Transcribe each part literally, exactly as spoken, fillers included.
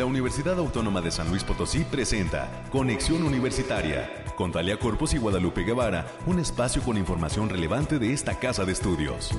La Universidad Autónoma de San Luis Potosí presenta Conexión Universitaria, con Talia Corpus y Guadalupe Guevara, un espacio con información relevante de esta casa de estudios.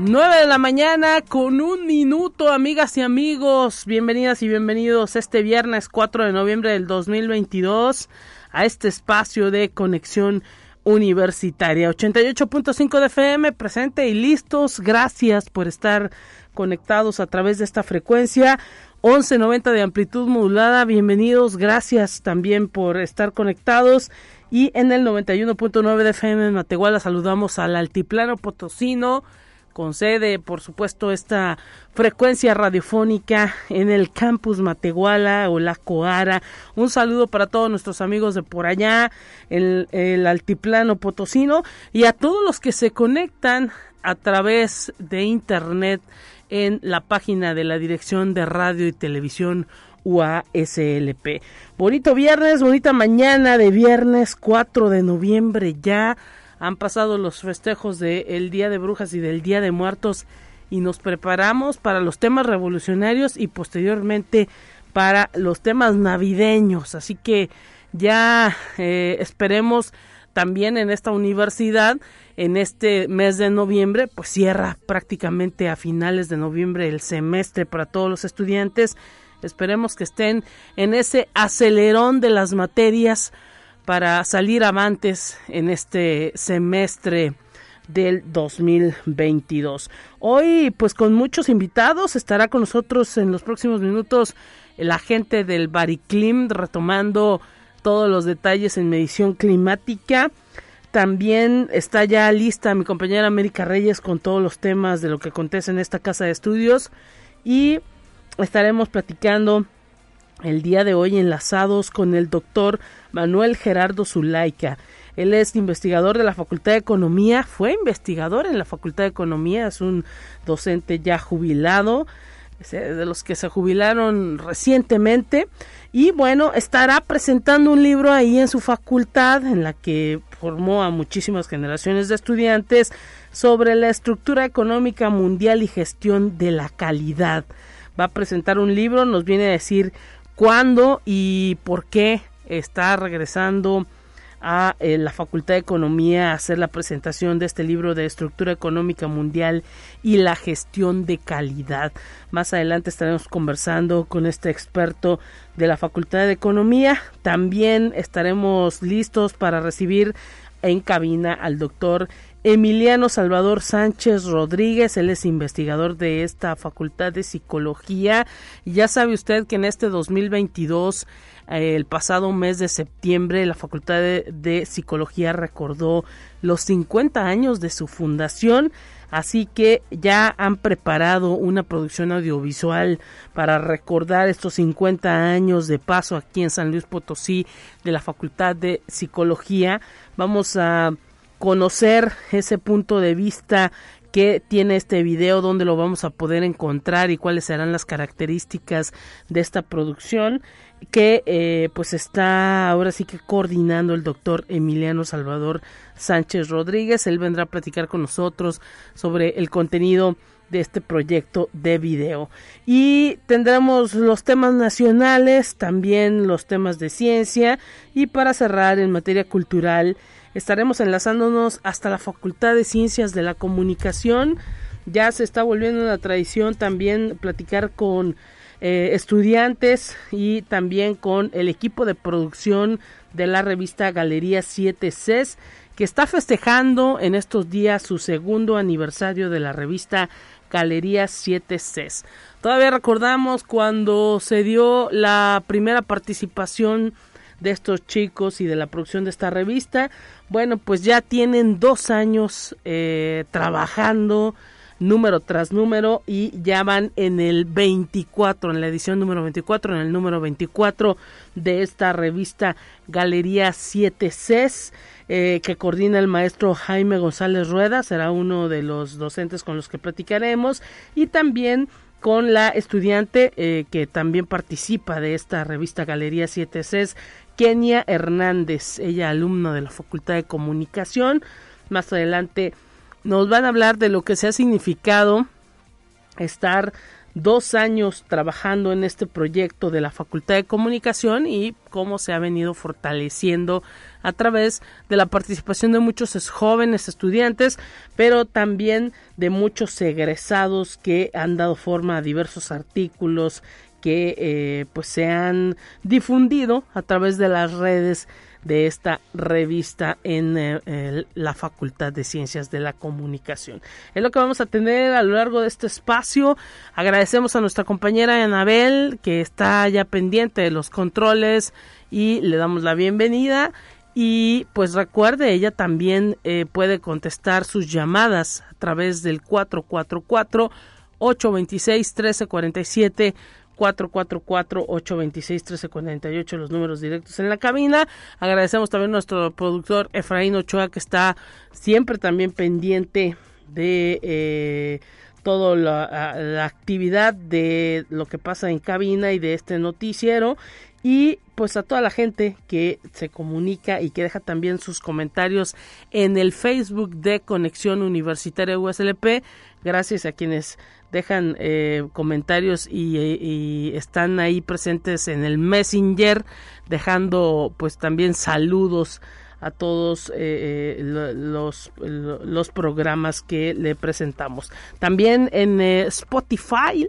nueve de la mañana con un minuto, amigas y amigos, bienvenidas y bienvenidos este viernes cuatro de noviembre del dos mil veintidós a este espacio de Conexión Universitaria, ochenta y ocho punto cinco de F M, presente y listos. Gracias por estar conectados a través de esta frecuencia, once noventa de amplitud modulada, bienvenidos, gracias también por estar conectados. Y en el noventa y uno punto nueve de F M en Matehuala saludamos al altiplano potosino, concede, por supuesto, esta frecuencia radiofónica en el campus Matehuala o La Coara. Un saludo para todos nuestros amigos de por allá, el, el altiplano potosino, y a todos los que se conectan a través de internet en la página de la Dirección de Radio y Televisión U A S L P. Bonito viernes, bonita mañana de viernes cuatro de noviembre ya. Han pasado los festejos del Día de Brujas y del Día de Muertos y nos preparamos para los temas revolucionarios y posteriormente para los temas navideños. Así que ya eh, esperemos también en esta universidad, en este mes de noviembre, pues cierra prácticamente a finales de noviembre el semestre para todos los estudiantes. Esperemos que estén en ese acelerón de las materias para salir avantes en este semestre del dos mil veintidós. Hoy, pues con muchos invitados, estará con nosotros en los próximos minutos la gente del Bariclim, retomando todos los detalles en medición climática. También está ya lista mi compañera América Reyes con todos los temas de lo que acontece en esta casa de estudios. Y estaremos platicando el día de hoy enlazados con el doctor Manuel Gerardo Zulaica. Él es investigador de la Facultad de Economía, fue investigador en la Facultad de Economía, es un docente ya jubilado, de los que se jubilaron recientemente, y bueno, estará presentando un libro ahí en su facultad, en la que formó a muchísimas generaciones de estudiantes, sobre la estructura económica mundial y gestión de la calidad. Va a presentar un libro, nos viene a decir cuándo y por qué está regresando a eh, la Facultad de Economía a hacer la presentación de este libro de Estructura Económica Mundial y la Gestión de Calidad. Más adelante estaremos conversando con este experto de la Facultad de Economía. También estaremos listos para recibir en cabina al doctor Emiliano Salvador Sánchez Rodríguez, él es investigador de esta Facultad de Psicología. Ya sabe usted que en este dos mil veintidós, eh, el pasado mes de septiembre, la Facultad de, de Psicología recordó los cincuenta años de su fundación, así que ya han preparado una producción audiovisual para recordar estos cincuenta años de paso aquí en San Luis Potosí de la Facultad de Psicología. Vamos a conocer ese punto de vista que tiene este video, dónde lo vamos a poder encontrar y cuáles serán las características de esta producción que eh, pues está ahora sí que coordinando el doctor Emiliano Salvador Sánchez Rodríguez. Él vendrá a platicar con nosotros sobre el contenido de este proyecto de video y tendremos los temas nacionales, también los temas de ciencia y para cerrar en materia cultural estaremos enlazándonos hasta la Facultad de Ciencias de la Comunicación. Ya se está volviendo una tradición también platicar con eh, estudiantes y también con el equipo de producción de la revista Galería siete C E S, que está festejando en estos días su segundo aniversario de la revista Galería siete C E S. Todavía recordamos cuando se dio la primera participación de estos chicos y de la producción de esta revista. Bueno, pues ya tienen dos años eh, trabajando número tras número y ya van en el veinticuatro, en la edición número veinticuatro, en el número veinticuatro de esta revista Galería siete C E S eh, que coordina el maestro Jaime González Rueda, será uno de los docentes con los que platicaremos y también con la estudiante eh, que también participa de esta revista Galería siete C E S, Kenia Hernández, ella alumna de la Facultad de Comunicación. Más adelante nos van a hablar de lo que se ha significado estar dos años trabajando en este proyecto de la Facultad de Comunicación y cómo se ha venido fortaleciendo a través de la participación de muchos jóvenes estudiantes, pero también de muchos egresados que han dado forma a diversos artículos que eh, pues se han difundido a través de las redes de esta revista en eh, el, la Facultad de Ciencias de la Comunicación. Es lo que vamos a tener a lo largo de este espacio. Agradecemos a nuestra compañera Anabel, que está ya pendiente de los controles, y le damos la bienvenida. Y pues recuerde, ella también eh, puede contestar sus llamadas a través del cuatro cuatro cuatro, ocho dos seis, uno tres cuatro siete, cuatro cuatro cuatro, ocho dos seis, uno tres cuatro ocho, los números directos en la cabina. Agradecemos también a nuestro productor Efraín Ochoa, que está siempre también pendiente de eh, toda la, la actividad de lo que pasa en cabina y de este noticiero. Y pues a toda la gente que se comunica y que deja también sus comentarios en el Facebook de Conexión Universitaria U S L P, gracias a quienes dejan eh, comentarios y, y están ahí presentes en el Messenger, dejando pues también saludos a todos eh, los, los programas que le presentamos. También en eh, Spotify,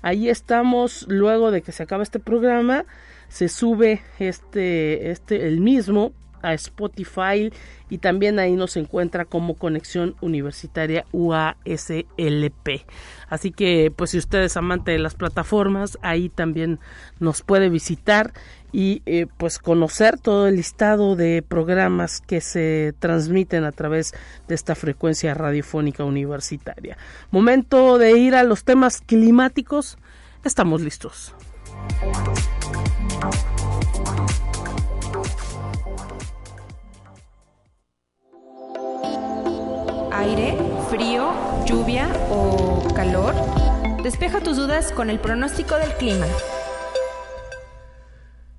ahí estamos. Luego de que se acaba este programa, se sube este, este el mismo a Spotify, y también ahí nos encuentra como Conexión Universitaria U A S L P. Así que pues si usted es amante de las plataformas, ahí también nos puede visitar y eh, pues conocer todo el listado de programas que se transmiten a través de esta frecuencia radiofónica universitaria. Momento de ir a los temas climáticos. Estamos listos. Aire, frío, lluvia o calor. Despeja tus dudas con el pronóstico del clima.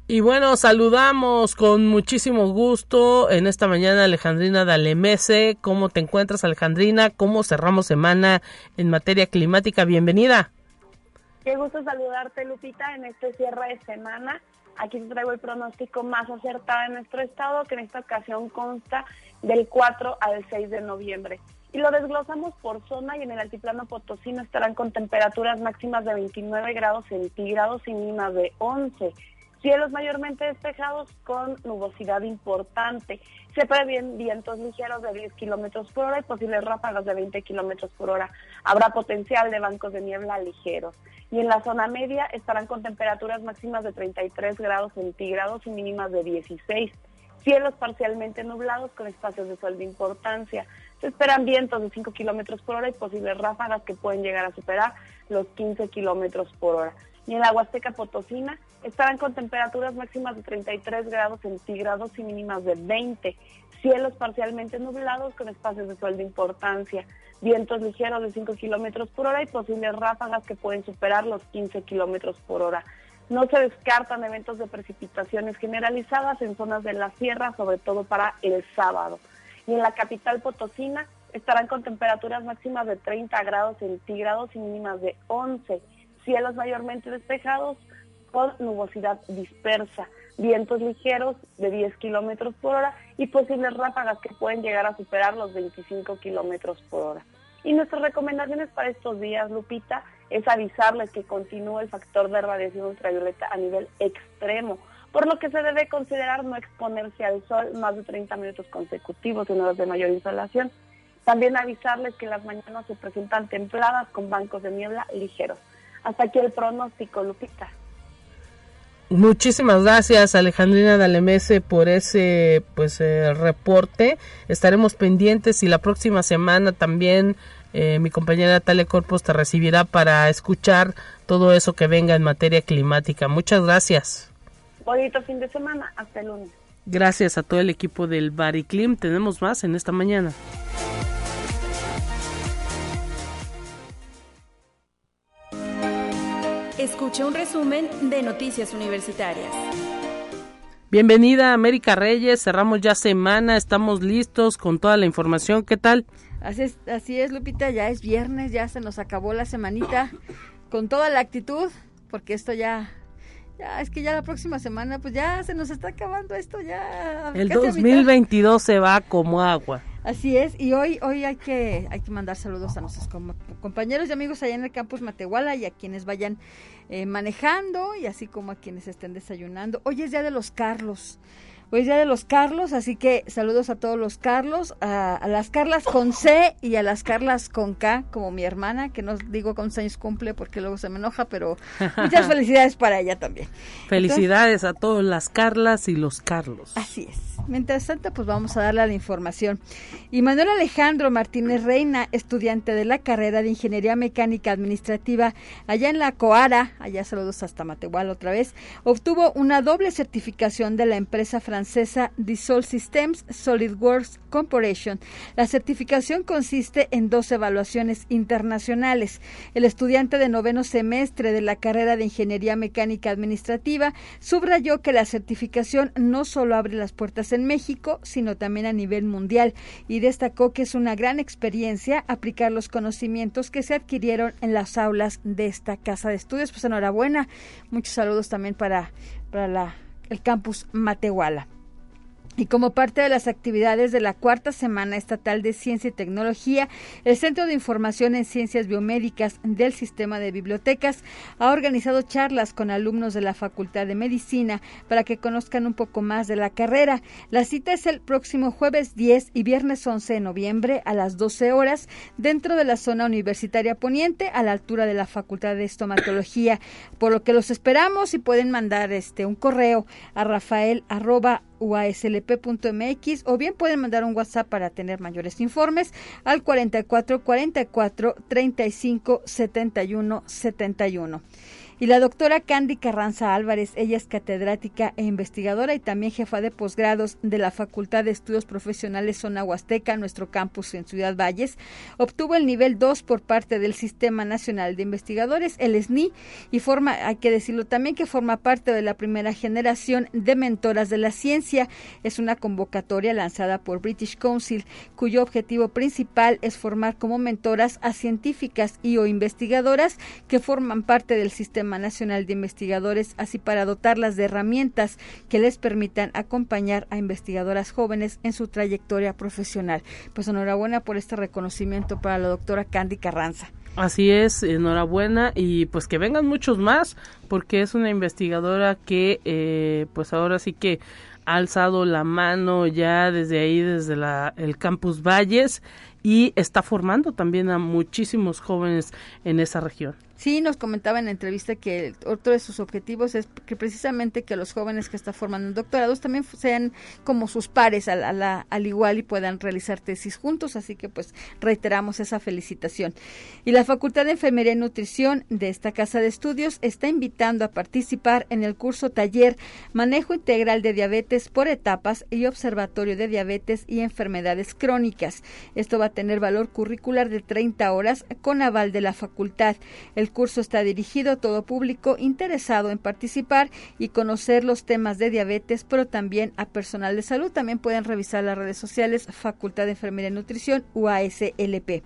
Y bueno, saludamos con muchísimo gusto en esta mañana a Alejandrina Dalemese. ¿Cómo te encuentras, Alejandrina? ¿Cómo cerramos semana en materia climática? Bienvenida. Qué gusto saludarte, Lupita, en este cierre de semana. Aquí te traigo el pronóstico más acertado de nuestro estado, que en esta ocasión consta del cuatro al seis de noviembre. Y lo desglosamos por zona, y en el altiplano potosino estarán con temperaturas máximas de veintinueve grados centígrados y mínimas de once. Cielos mayormente despejados con nubosidad importante. Se prevén vientos ligeros de diez kilómetros por hora y posibles ráfagas de veinte kilómetros por hora. Habrá potencial de bancos de niebla ligeros. Y en la zona media estarán con temperaturas máximas de treinta y tres grados centígrados y mínimas de dieciséis. Cielos parcialmente nublados con espacios de sol de importancia. Se esperan vientos de cinco kilómetros por hora y posibles ráfagas que pueden llegar a superar los quince kilómetros por hora. Y en la Huasteca Potosina estarán con temperaturas máximas de treinta y tres grados centígrados y mínimas de veinte. Cielos parcialmente nublados con espacios de sol de importancia. Vientos ligeros de cinco kilómetros por hora y posibles ráfagas que pueden superar los quince kilómetros por hora. No se descartan eventos de precipitaciones generalizadas en zonas de la sierra, sobre todo para el sábado. Y en la capital potosina estarán con temperaturas máximas de treinta grados centígrados y mínimas de once. Cielos mayormente despejados con nubosidad dispersa. Vientos ligeros de diez kilómetros por hora y posibles ráfagas que pueden llegar a superar los veinticinco kilómetros por hora. Y nuestras recomendaciones para estos días, Lupita, es avisarles que continúa el factor de radiación ultravioleta a nivel extremo, por lo que se debe considerar no exponerse al sol más de treinta minutos consecutivos en horas de mayor insolación. También avisarles que las mañanas se presentan templadas con bancos de niebla ligeros. Hasta aquí el pronóstico, Lupita. Muchísimas gracias, Alejandrina Dalemese, por ese pues eh, reporte. Estaremos pendientes, y la próxima semana también eh, mi compañera Talia Corpus te recibirá para escuchar todo eso que venga en materia climática. Muchas gracias. Bonito fin de semana, hasta el lunes. Gracias a todo el equipo del Bariclim. Tenemos más en esta mañana. Escuche un resumen de Noticias Universitarias. Bienvenida, América Reyes. Cerramos ya semana, estamos listos con toda la información. ¿Qué tal? Así es, así es, Lupita, ya es viernes, ya se nos acabó la semanita con toda la actitud, porque esto ya... Ya, es que ya la próxima semana, pues ya se nos está acabando esto, ya. El dos mil veintidós se va como agua. Así es, y hoy hoy hay que hay que mandar saludos a nuestros com- compañeros y amigos allá en el campus Matehuala y a quienes vayan eh, manejando y así como a quienes estén desayunando. Hoy es Día de los Carlos, hoy es Día de los Carlos, así que saludos a todos los Carlos, a, a las Carlas con C y a las Carlas con K, como mi hermana, que no digo cuántos años cumple porque luego se me enoja, pero muchas felicidades para ella también. Felicidades. Entonces, a todas las Carlas y los Carlos. Así es. Mientras tanto, pues vamos a darle a la información. Y Manuel Alejandro Martínez Reina, estudiante de la carrera de Ingeniería Mecánica Administrativa allá en la COARA, allá saludos hasta Matehuala otra vez, obtuvo una doble certificación de la empresa francesa Dissol Systems SolidWorks Corporation. La certificación consiste en dos evaluaciones internacionales. El estudiante de noveno semestre de la carrera de Ingeniería Mecánica Administrativa subrayó que la certificación no solo abre las puertas en México, sino también a nivel mundial, y destacó que es una gran experiencia aplicar los conocimientos que se adquirieron en las aulas de esta casa de estudios. Pues enhorabuena, muchos saludos también para, para la, el campus Matehuala. Y como parte de las actividades de la cuarta semana estatal de Ciencia y Tecnología, el Centro de Información en Ciencias Biomédicas del Sistema de Bibliotecas ha organizado charlas con alumnos de la Facultad de Medicina para que conozcan un poco más de la carrera. La cita es el próximo jueves diez y viernes once de noviembre a las doce horas dentro de la zona universitaria poniente a la altura de la Facultad de Estomatología, por lo que los esperamos y pueden mandar este un correo a rafael arroba u a s l p punto m x o bien pueden mandar un WhatsApp para tener mayores informes al cuarenta y cuatro, cuarenta y cuatro, treinta y cinco, setenta y uno, setenta y uno. Y la doctora Candy Carranza Álvarez, ella es catedrática e investigadora y también jefa de posgrados de la Facultad de Estudios Profesionales Zona Huasteca, nuestro campus en Ciudad Valles, obtuvo el nivel dos por parte del Sistema Nacional de Investigadores, el S N I, y forma, hay que decirlo también, que forma parte de la primera generación de mentoras de la ciencia. Es una convocatoria lanzada por British Council, cuyo objetivo principal es formar como mentoras a científicas y o investigadoras que forman parte del Sistema Nacional de Investigadores, así para dotarlas de herramientas que les permitan acompañar a investigadoras jóvenes en su trayectoria profesional. Pues enhorabuena por este reconocimiento para la doctora Candy Carranza. Así es, enhorabuena, y pues que vengan muchos más, porque es una investigadora que eh, pues ahora sí que ha alzado la mano ya desde ahí, desde la, el campus Valles, y está formando también a muchísimos jóvenes en esa región. Sí, nos comentaba en la entrevista que otro de sus objetivos es que precisamente que los jóvenes que están formando en doctorados también sean como sus pares al, al, al igual y puedan realizar tesis juntos, así que pues reiteramos esa felicitación. Y la Facultad de Enfermería y Nutrición de esta casa de estudios está invitando a participar en el curso taller Manejo Integral de Diabetes por Etapas y Observatorio de Diabetes y Enfermedades Crónicas. Esto va a tener valor curricular de treinta horas con aval de la facultad. El El curso está dirigido a todo público interesado en participar y conocer los temas de diabetes, pero también a personal de salud. También pueden revisar las redes sociales Facultad de Enfermería y Nutrición U A S L P.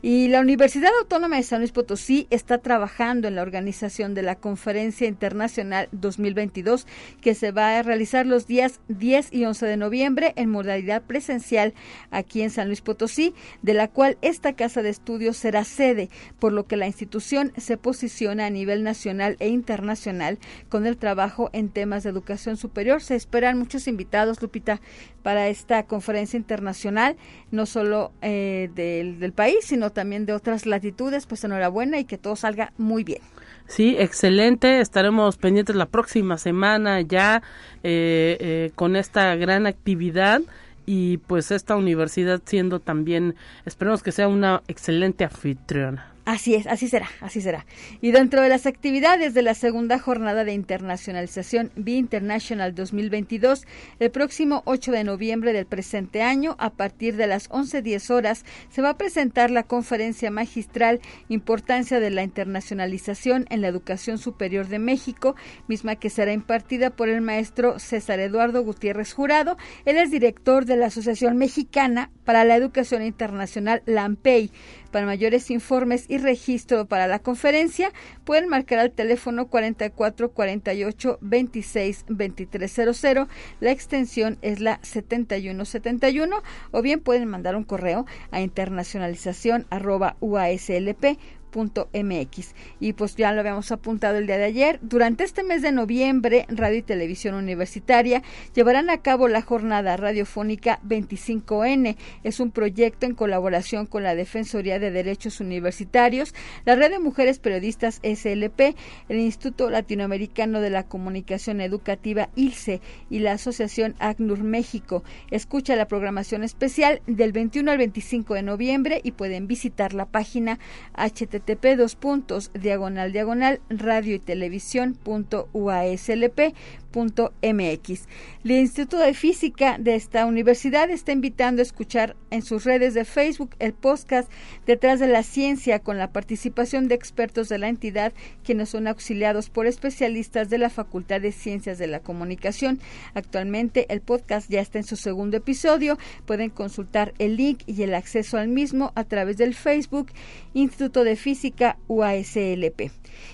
Y la Universidad Autónoma de San Luis Potosí está trabajando en la organización de la Conferencia Internacional dos mil veintidós, que se va a realizar los días diez y once de noviembre en modalidad presencial aquí en San Luis Potosí, de la cual esta casa de estudios será sede, por lo que la institución se posiciona a nivel nacional e internacional con el trabajo en temas de educación superior. Se esperan muchos invitados, Lupita, para esta conferencia internacional, no solo eh, del, del país, sino también de otras latitudes. Pues enhorabuena y que todo salga muy bien. Sí, excelente, estaremos pendientes la próxima semana ya eh, eh, con esta gran actividad, y pues esta universidad siendo también, esperemos que sea una excelente anfitriona. Así es, así será, así será. Y dentro de las actividades de la segunda jornada de internacionalización Be International dos mil veintidós, el próximo ocho de noviembre del presente año, a partir de las once diez horas, se va a presentar la conferencia magistral Importancia de la Internacionalización en la Educación Superior de México, misma que será impartida por el maestro César Eduardo Gutiérrez Jurado. Él es director de la Asociación Mexicana para la Educación Internacional, la AMPEI. Para mayores informes y registro para la conferencia, pueden marcar al teléfono cuarenta y cuatro, cuarenta y ocho, veintiséis, veintitrés cero cero, la extensión es la setenta y uno setenta y uno, o bien pueden mandar un correo a internacionalización arroba u a s l p punto m x. Y pues ya lo habíamos apuntado el día de ayer, durante este mes de noviembre, Radio y Televisión Universitaria llevarán a cabo la jornada radiofónica veinticinco ene, es un proyecto en colaboración con la Defensoría de Derechos Universitarios, la Red de Mujeres Periodistas S L P, el Instituto Latinoamericano de la Comunicación Educativa I L C E y la Asociación ACNUR México. Escucha la programación especial del veintiuno al veinticinco de noviembre y pueden visitar la página http dos puntos diagonal diagonal radio y televisión punto uaslp punto mx. El Instituto de Física de esta universidad está invitando a escuchar en sus redes de Facebook el podcast Detrás de la Ciencia, con la participación de expertos de la entidad, quienes son auxiliados por especialistas de la Facultad de Ciencias de la Comunicación. Actualmente el podcast ya está en su segundo episodio. Pueden consultar el link y el acceso al mismo a través del Facebook Instituto de Física U A S L P.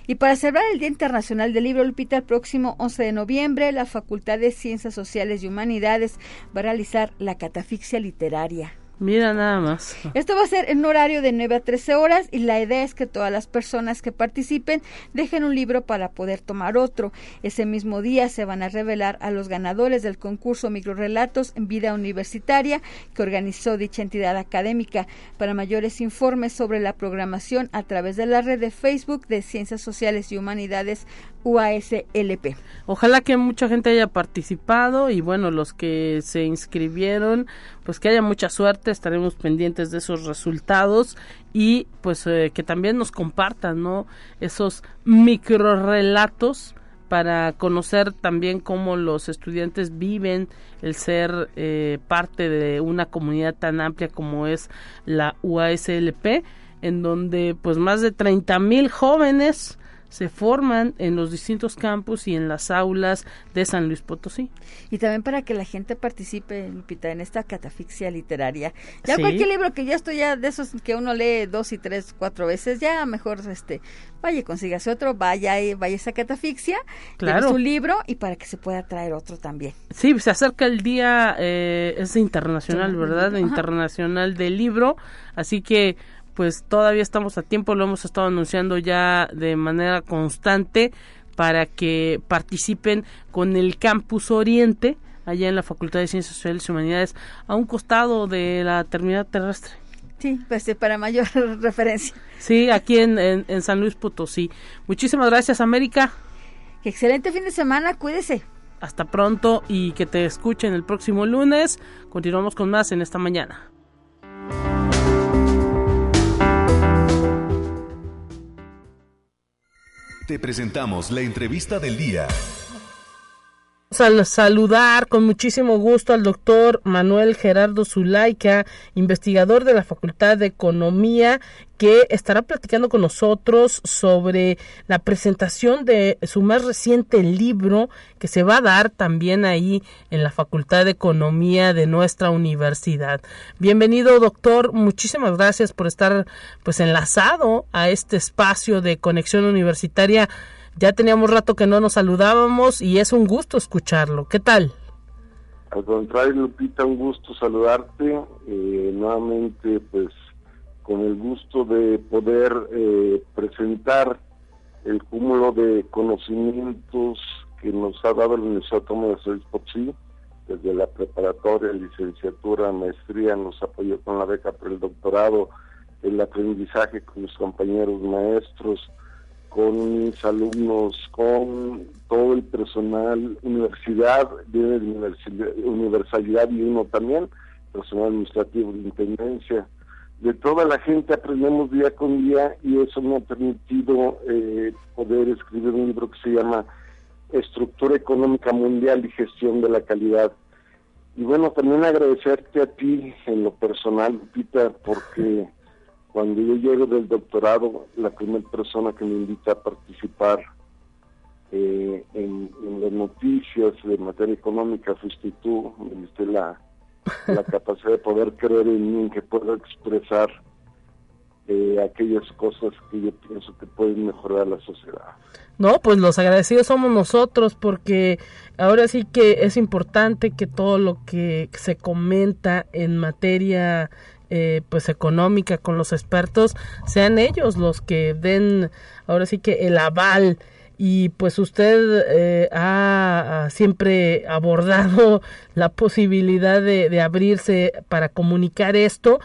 Y para celebrar el Día Internacional del Libro, Lupita, el próximo once de noviembre, la Facultad de Ciencias Sociales y Humanidades va a realizar la catafixia literaria. Mira nada más. Esto va a ser en un horario de nueve a trece horas y la idea es que todas las personas que participen dejen un libro para poder tomar otro. Ese mismo día se van a revelar a los ganadores del concurso Microrrelatos en Vida Universitaria que organizó dicha entidad académica. Para mayores informes sobre la programación, a través de la red de Facebook de Ciencias Sociales y Humanidades U A S L P. Ojalá que mucha gente haya participado y bueno, los que se inscribieron, pues que haya mucha suerte, estaremos pendientes de esos resultados y pues eh, que también nos compartan, ¿no?, esos microrrelatos para conocer también cómo los estudiantes viven el ser eh, parte de una comunidad tan amplia como es la U A S L P, en donde pues más de treinta mil jóvenes se forman en los distintos campus y en las aulas de San Luis Potosí. Y también para que la gente participe, Lupita, en esta catafixia literaria. Ya sí. Cualquier libro que ya estoy ya de esos que uno lee dos y tres, cuatro veces, ya mejor este, vaya y consígase otro, vaya y vaya esa catafixia, claro, su libro, y para que se pueda traer otro también. Sí, se acerca el día, eh, es internacional, sí, ¿verdad? Internacional del libro, así que pues todavía estamos a tiempo, lo hemos estado anunciando ya de manera constante para que participen con el Campus Oriente, allá en la Facultad de Ciencias Sociales y Humanidades, a un costado de la terminal terrestre. Sí, pues para mayor referencia. Sí, aquí en, en, en San Luis Potosí. Muchísimas gracias, América. Que excelente fin de semana, cuídese. Hasta pronto y que te escuchen el próximo lunes. Continuamos con más en esta mañana. Te presentamos la entrevista del día. Vamos a saludar con muchísimo gusto al doctor Manuel Gerardo Zulaica, investigador de la Facultad de Economía, que estará platicando con nosotros sobre la presentación de su más reciente libro que se va a dar también ahí en la Facultad de Economía de nuestra universidad. Bienvenido, doctor, muchísimas gracias por estar pues enlazado a este espacio de Conexión Universitaria. Ya teníamos rato que no nos saludábamos y es un gusto escucharlo. ¿Qué tal? Al contrario, Lupita, un gusto saludarte. Eh, nuevamente, pues, con el gusto de poder eh, presentar el cúmulo de conocimientos que nos ha dado la Universidad Autónoma de San Luis Potosí, desde la preparatoria, licenciatura, maestría, nos apoyó con la beca para el doctorado, el aprendizaje con mis compañeros maestros, con mis alumnos, con todo el personal, universidad, viene de universidad, universalidad y uno también, personal administrativo de intendencia, de toda la gente aprendemos día con día, y eso me ha permitido eh, poder escribir un libro que se llama Estructura Económica Mundial y Gestión de la Calidad. Y bueno, también agradecerte a ti en lo personal, Lupita, porque cuando yo llego del doctorado, la primera persona que me invita a participar eh, en, en las noticias de materia económica fuiste tú, me diste la, la capacidad de poder creer en mí, en que puedo expresar eh, aquellas cosas que yo pienso que pueden mejorar la sociedad. No, pues los agradecidos somos nosotros, porque ahora sí que es importante que todo lo que se comenta en materia eh, pues económica con los expertos, sean ellos los que den ahora sí que el aval. Y pues usted eh, ha siempre abordado la posibilidad de, de abrirse para comunicar esto,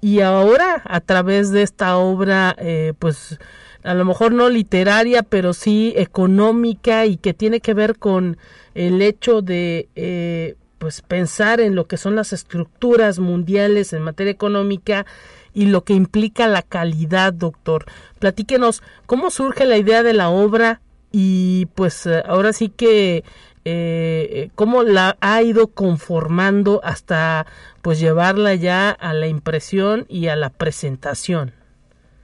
y ahora a través de esta obra eh, pues a lo mejor no literaria, pero sí económica, y que tiene que ver con el hecho de eh, pues pensar en lo que son las estructuras mundiales en materia económica y lo que implica la calidad, doctor. Platíquenos cómo surge la idea de la obra y pues ahora sí que eh, cómo la ha ido conformando hasta pues llevarla ya a la impresión y a la presentación.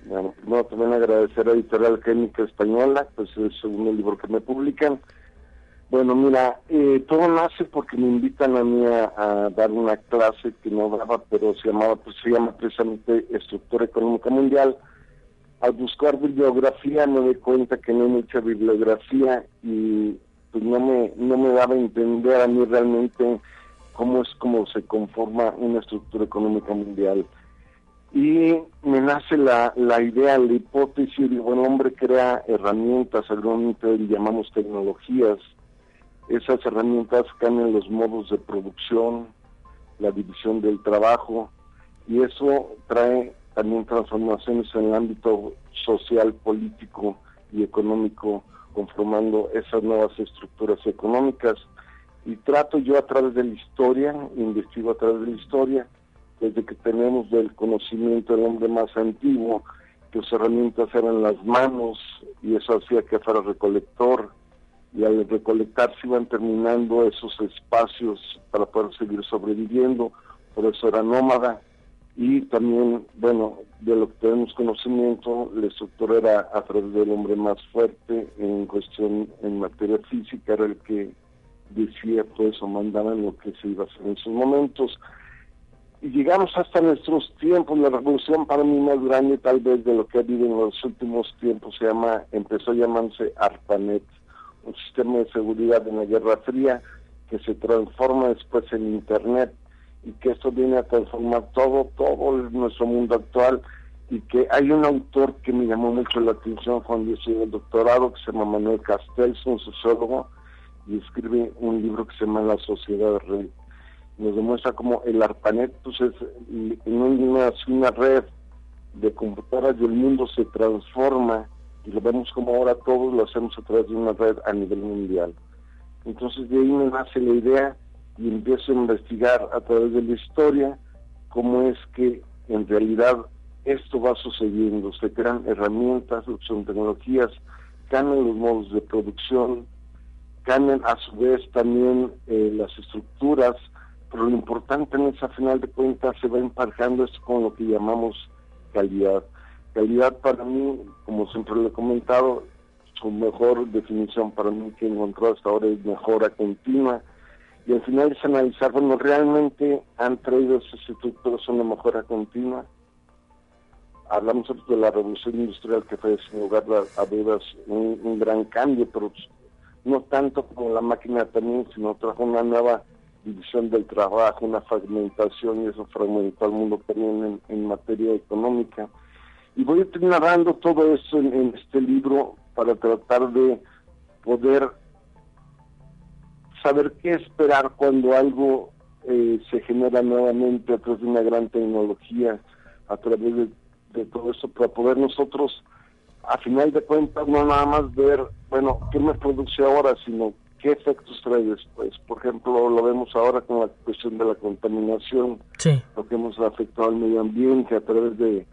Bueno, no, también agradecer a Editorial Química Española, pues es un libro que me publican. Bueno, mira, eh, todo nace porque me invitan a mí a, a dar una clase que no daba, pero se llamaba, pues se llama precisamente Estructura Económica Mundial. Al buscar bibliografía me doy cuenta que no hay mucha bibliografía, y pues no me no me daba a entender a mí realmente cómo es como se conforma una estructura económica mundial. Y me nace la, la idea, la hipótesis, de, bueno, hombre crea herramientas, seguramente le llamamos tecnologías. Esas herramientas cambian los modos de producción, la división del trabajo, y eso trae también transformaciones en el ámbito social, político y económico, conformando esas nuevas estructuras económicas. Y trato yo a través de la historia, investigo a través de la historia, desde que tenemos del conocimiento del hombre más antiguo, que sus herramientas eran las manos, y eso hacía que fuera recolector, y al recolectar se iban terminando esos espacios para poder seguir sobreviviendo, por eso era nómada. Y también, bueno, de lo que tenemos conocimiento, la estructura era a través del hombre más fuerte en cuestión, en materia física, era el que decía todo eso, mandaba en lo que se iba a hacer en sus momentos. Y llegamos hasta nuestros tiempos. La revolución para mí más grande tal vez de lo que ha habido en los últimos tiempos se llama, empezó a llamarse ARPANET, un sistema de seguridad en la Guerra Fría que se transforma después en Internet, y que esto viene a transformar todo, todo nuestro mundo actual. Y que hay un autor que me llamó mucho la atención cuando yo hice el doctorado, que se llama Manuel Castells, un sociólogo, y escribe un libro que se llama La Sociedad de Red. Nos demuestra como el ARPANET, pues es una, una red de computadoras y el mundo se transforma, y lo vemos como ahora todos lo hacemos a través de una red a nivel mundial. Entonces de ahí me nace la idea, y empiezo a investigar a través de la historia cómo es que en realidad esto va sucediendo. Se crean herramientas, son tecnologías, cambian los modos de producción, cambian a su vez también eh, las estructuras, pero lo importante en esa final de cuentas se va emparejando esto con lo que llamamos calidad. Calidad para mí, como siempre lo he comentado, su mejor definición para mí que he encontrado hasta ahora es mejora continua, y al final es analizar, bueno, ¿realmente han traído esos estructuras una mejora continua? Hablamos de la revolución industrial que fue sin lugar a dudas un, un gran cambio, pero no tanto como la máquina también, sino trajo una nueva división del trabajo, una fragmentación, y eso fragmentó al mundo también en, en materia económica. Y voy a ir narrando todo eso en, en este libro para tratar de poder saber qué esperar cuando algo eh, se genera nuevamente a través de una gran tecnología, a través de, de todo eso, para poder nosotros, a final de cuentas, no nada más ver, bueno, qué me produce ahora, sino ¿Qué efectos trae después? Por ejemplo, lo vemos ahora con la cuestión de la contaminación, sí. lo que hemos afectado al medio ambiente a través de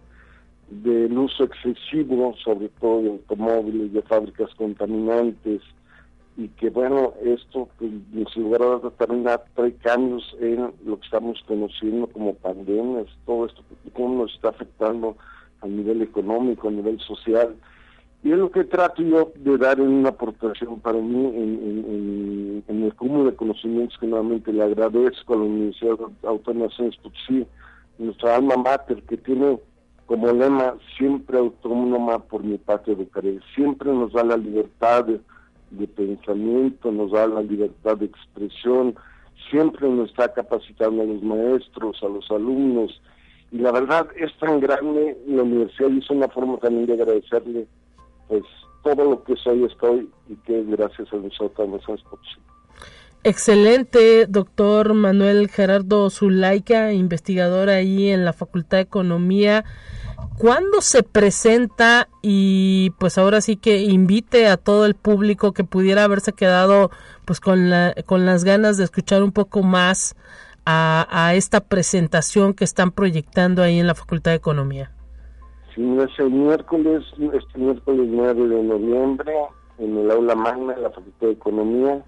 del uso excesivo, sobre todo de automóviles, de fábricas contaminantes, y que bueno, esto en su lugar a también trae cambios en lo que estamos conociendo como pandemias, todo esto, cómo nos está afectando a nivel económico, a nivel social. Y es lo que trato yo de dar en una aportación para mí en, en, en, en el cúmulo de conocimientos que nuevamente le agradezco a la Universidad Autónoma de San Luis Potosí, nuestra alma mater, que tiene como lema siempre autónoma por mi patria de Bucarest. Siempre nos da la libertad de, de pensamiento, nos da la libertad de expresión, siempre nos está capacitando a los maestros, a los alumnos, y la verdad es tan grande la universidad, y es una forma también de agradecerle pues todo lo que soy, estoy, y que gracias a nosotros nos es posible. Excelente, doctor Manuel Gerardo Zulaica, investigador ahí en la Facultad de Economía. ¿Cuándo se presenta? Y pues ahora sí que invite a todo el público que pudiera haberse quedado pues con la, con las ganas de escuchar un poco más a, a esta presentación que están proyectando ahí en la Facultad de Economía. Es el miércoles, este miércoles nueve de noviembre, en el aula magna de la Facultad de Economía.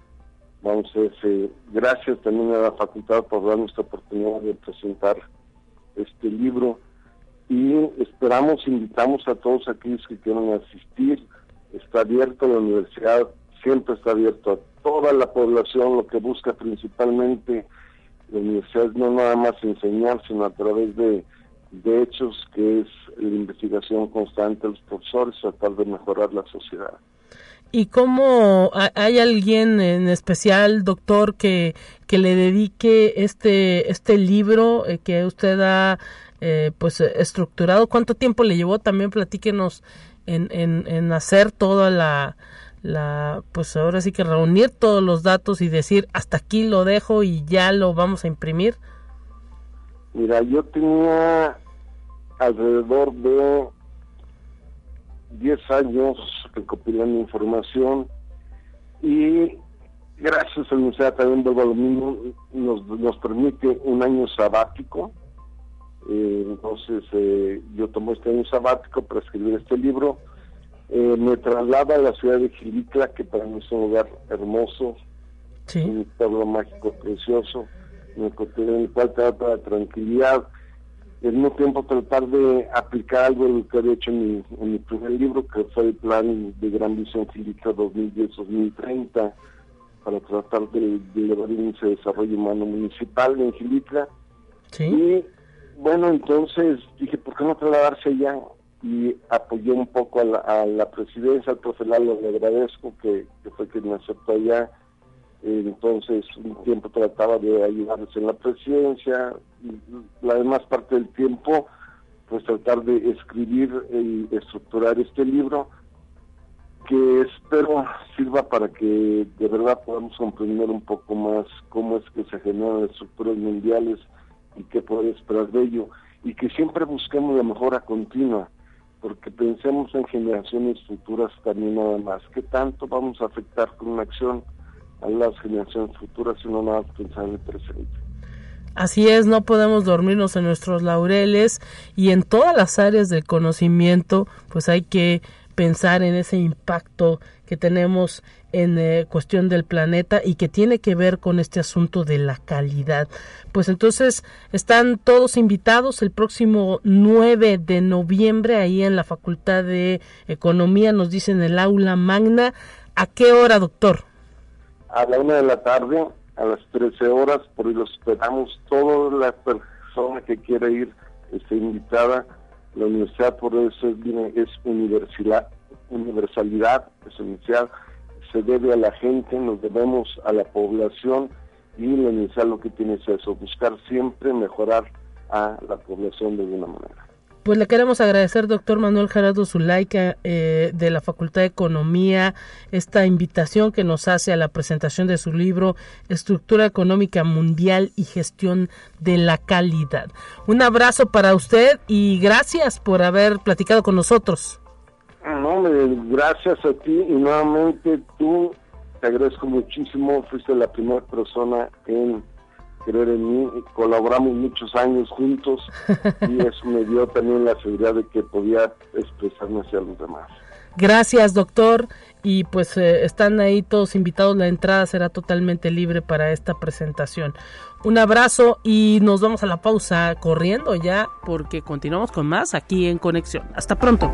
Vamos a decir, gracias también a la facultad por darnos esta oportunidad de presentar este libro. Y esperamos, invitamos a todos aquellos que quieran asistir. Está abierto la universidad, siempre está abierto a toda la población. Lo que busca principalmente la universidad es no nada más enseñar, sino a través de de hechos, que es la investigación constante de los profesores, tratar de mejorar la sociedad. ¿Y cómo hay alguien en especial, doctor, que, que le dedique este este libro que usted ha eh, pues estructurado? ¿Cuánto tiempo le llevó? También platíquenos en, en, en hacer toda la, la, pues ahora sí que reunir todos los datos y decir hasta aquí lo dejo y ya lo vamos a imprimir. Mira, yo tenía alrededor de diez años recopilando información, y gracias a la universidad también vuelvo a lo mismo, nos, nos permite un año sabático. Eh, entonces eh, yo tomo este año sabático para escribir este libro. Eh, me traslada a la ciudad de Xilitla, que para mí es un lugar hermoso, sí. un pueblo mágico precioso, en el cual trata de tranquilidad, al mismo tiempo tratar de aplicar algo de lo que había hecho en mi, en mi primer libro, que fue el plan de Gran Visión Física dos mil diez a dos mil treinta, para tratar de, de llevar el índice de desarrollo humano municipal en Xilitla. ¿Sí? Y bueno, entonces dije, ¿por qué no trasladarse allá? Y apoyé un poco a la, a la presidencia, al profe Lalo, le agradezco que, que fue quien me aceptó allá. Entonces, un tiempo trataba de ayudarles en la presidencia, la demás parte del tiempo, pues tratar de escribir y estructurar este libro, que espero sirva para que de verdad podamos comprender un poco más cómo es que se generan las estructuras mundiales y qué poder esperar de ello, y que siempre busquemos la mejora continua, porque pensemos en generaciones futuras también nada más. ¿Qué tanto vamos a afectar con una acción a las generaciones futuras, sino nada más pensar en el presente? Así es, no podemos dormirnos en nuestros laureles, y en todas las áreas del conocimiento pues hay que pensar en ese impacto que tenemos en eh, cuestión del planeta, y que tiene que ver con este asunto de la calidad. Pues entonces están todos invitados el próximo nueve de noviembre ahí en la Facultad de Economía, nos dicen el aula magna. ¿A qué hora, doctor? A la una de la tarde, a las trece horas, por ahí los esperamos. Toda la persona que quiera ir está invitada. La universidad, por eso es, es universidad, universalidad esencial, se debe a la gente, nos debemos a la población, y la universidad lo que tiene es eso, buscar siempre mejorar a la población de alguna manera. Pues le queremos agradecer, doctor Manuel Gerardo Zulaica, eh, de la Facultad de Economía, esta invitación que nos hace a la presentación de su libro Estructura Económica Mundial y Gestión de la Calidad. Un abrazo para usted y gracias por haber platicado con nosotros. No, gracias a ti, y nuevamente tú Te agradezco muchísimo, fuiste la primera persona en creer en mí, colaboramos muchos años juntos y eso me dio también la seguridad de que podía expresarme hacia los demás. Gracias, doctor, y pues eh, están ahí todos invitados, la entrada será totalmente libre para esta presentación. Un abrazo y nos vamos a la pausa corriendo ya porque continuamos con más aquí en Conexión. Hasta pronto.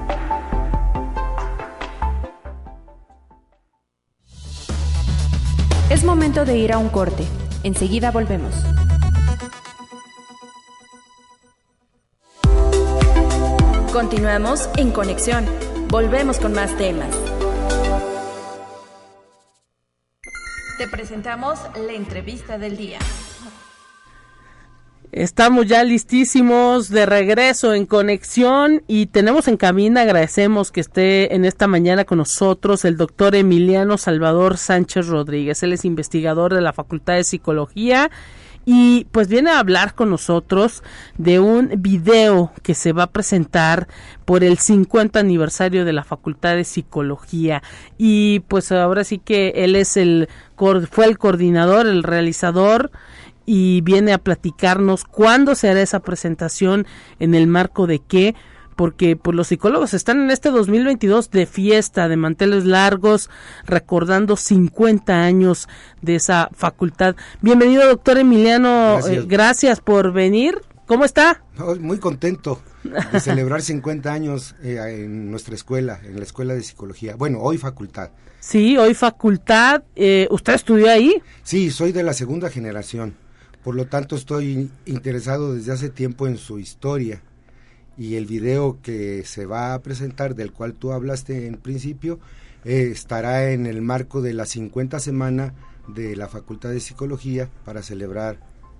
Es momento de ir a un corte. Enseguida volvemos. Continuamos en Conexión. Volvemos con más temas. Te presentamos la entrevista del día. Estamos ya listísimos de regreso en Conexión y tenemos en cabina, agradecemos que esté en esta mañana con nosotros el doctor Emiliano Salvador Sánchez Rodríguez. Él es investigador de la Facultad de Psicología y pues viene a hablar con nosotros de un video que se va a presentar por el cincuenta aniversario de la Facultad de Psicología. Y pues ahora sí que él es el fue el coordinador, el realizador, y viene a platicarnos cuándo se hará esa presentación, en el marco de qué, porque pues los psicólogos están en este dos mil veintidós de fiesta, de manteles largos, recordando cincuenta años de esa facultad. Bienvenido, doctor Emiliano, gracias, eh, gracias por venir. ¿Cómo está? Muy contento de celebrar cincuenta años eh, en nuestra escuela, en la Escuela de Psicología. Bueno, hoy facultad. Sí, hoy facultad. Eh, ¿Usted estudió ahí? Sí, soy de la segunda generación. Por lo tanto, estoy interesado desde hace tiempo en su historia, y el video que se va a presentar, del cual tú hablaste en principio, eh, estará en el marco de la cincuenta semana de la Facultad de Psicología para celebrar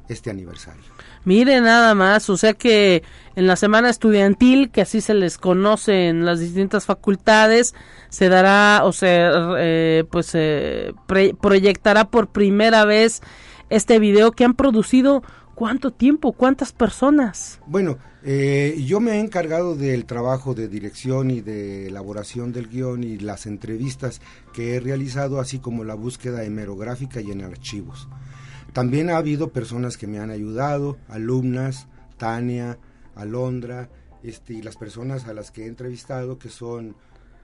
este aniversario. Mire nada más, o sea que en la semana estudiantil, que así se les conoce en las distintas facultades, se dará, o sea, eh, pues eh, pre- proyectará por primera vez este video que han producido. ¿Cuánto tiempo? ¿Cuántas personas? Bueno, eh, yo me he encargado del trabajo de dirección y de elaboración del guión y las entrevistas que he realizado, así como la búsqueda hemerográfica y en archivos. También ha habido personas que me han ayudado, alumnas, Tania, Alondra, este, y las personas a las que he entrevistado, que son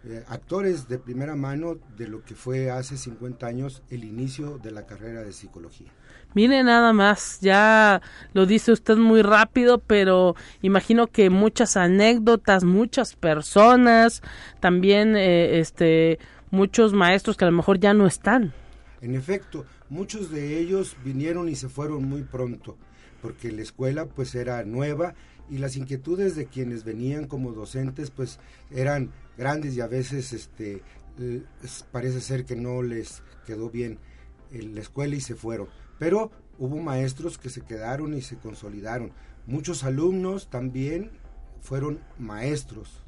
eh, actores de primera mano de lo que fue hace cincuenta años el inicio de la carrera de psicología. Mire nada más, ya lo dice usted muy rápido, pero imagino que muchas anécdotas, muchas personas, también eh, este, muchos maestros que a lo mejor ya no están. En efecto, muchos de ellos vinieron y se fueron muy pronto, porque la escuela pues era nueva y las inquietudes de quienes venían como docentes pues eran grandes y a veces este, parece ser que no les quedó bien la escuela y se fueron. Pero hubo maestros que se quedaron y se consolidaron. Muchos alumnos también fueron maestros.